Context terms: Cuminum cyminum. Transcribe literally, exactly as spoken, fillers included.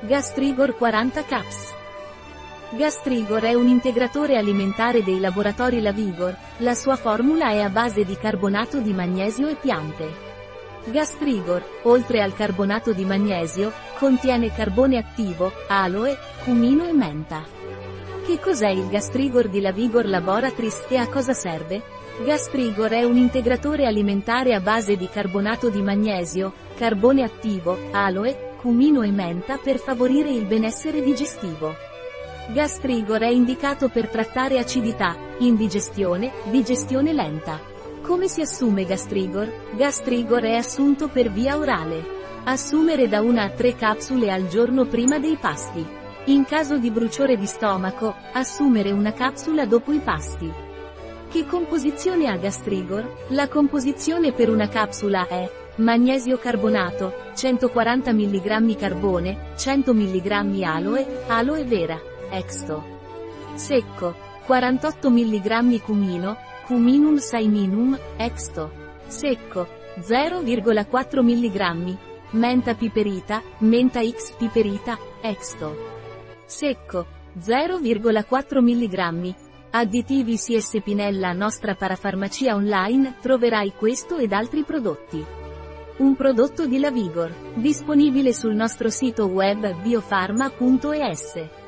Gastrigor quaranta caps. Gastrigor è un integratore alimentare dei laboratori Lavigor, la sua formula è a base di carbonato di magnesio e piante. Gastrigor, oltre al carbonato di magnesio, contiene carbone attivo, aloe, cumino e menta. Che cos'è il Gastrigor di Lavigor Laboratories e a cosa serve? Gastrigor è un integratore alimentare a base di carbonato di magnesio, carbone attivo, aloe, cumino e menta per favorire il benessere digestivo. Gastrigor è indicato per trattare acidità, indigestione, digestione lenta. Come si assume Gastrigor? Gastrigor è assunto per via orale. Assumere da una a tre capsule al giorno prima dei pasti. In caso di bruciore di stomaco, assumere una capsula dopo i pasti. Che composizione ha Gastrigor? La composizione per una capsula è magnesio carbonato, centoquaranta milligrammi carbone, cento milligrammi aloe, aloe vera, exto. Secco, quarantotto milligrammi cumino, Cuminum cyminum, exto. Secco, zero virgola quattro milligrammi, Mentha piperita, Mentha X piperita, exto. Secco, zero virgola quattro milligrammi. Additivi C S P. Nella nostra parafarmacia online troverai questo ed altri prodotti. Un prodotto di Lavigor, disponibile sul nostro sito web biofarma punto es.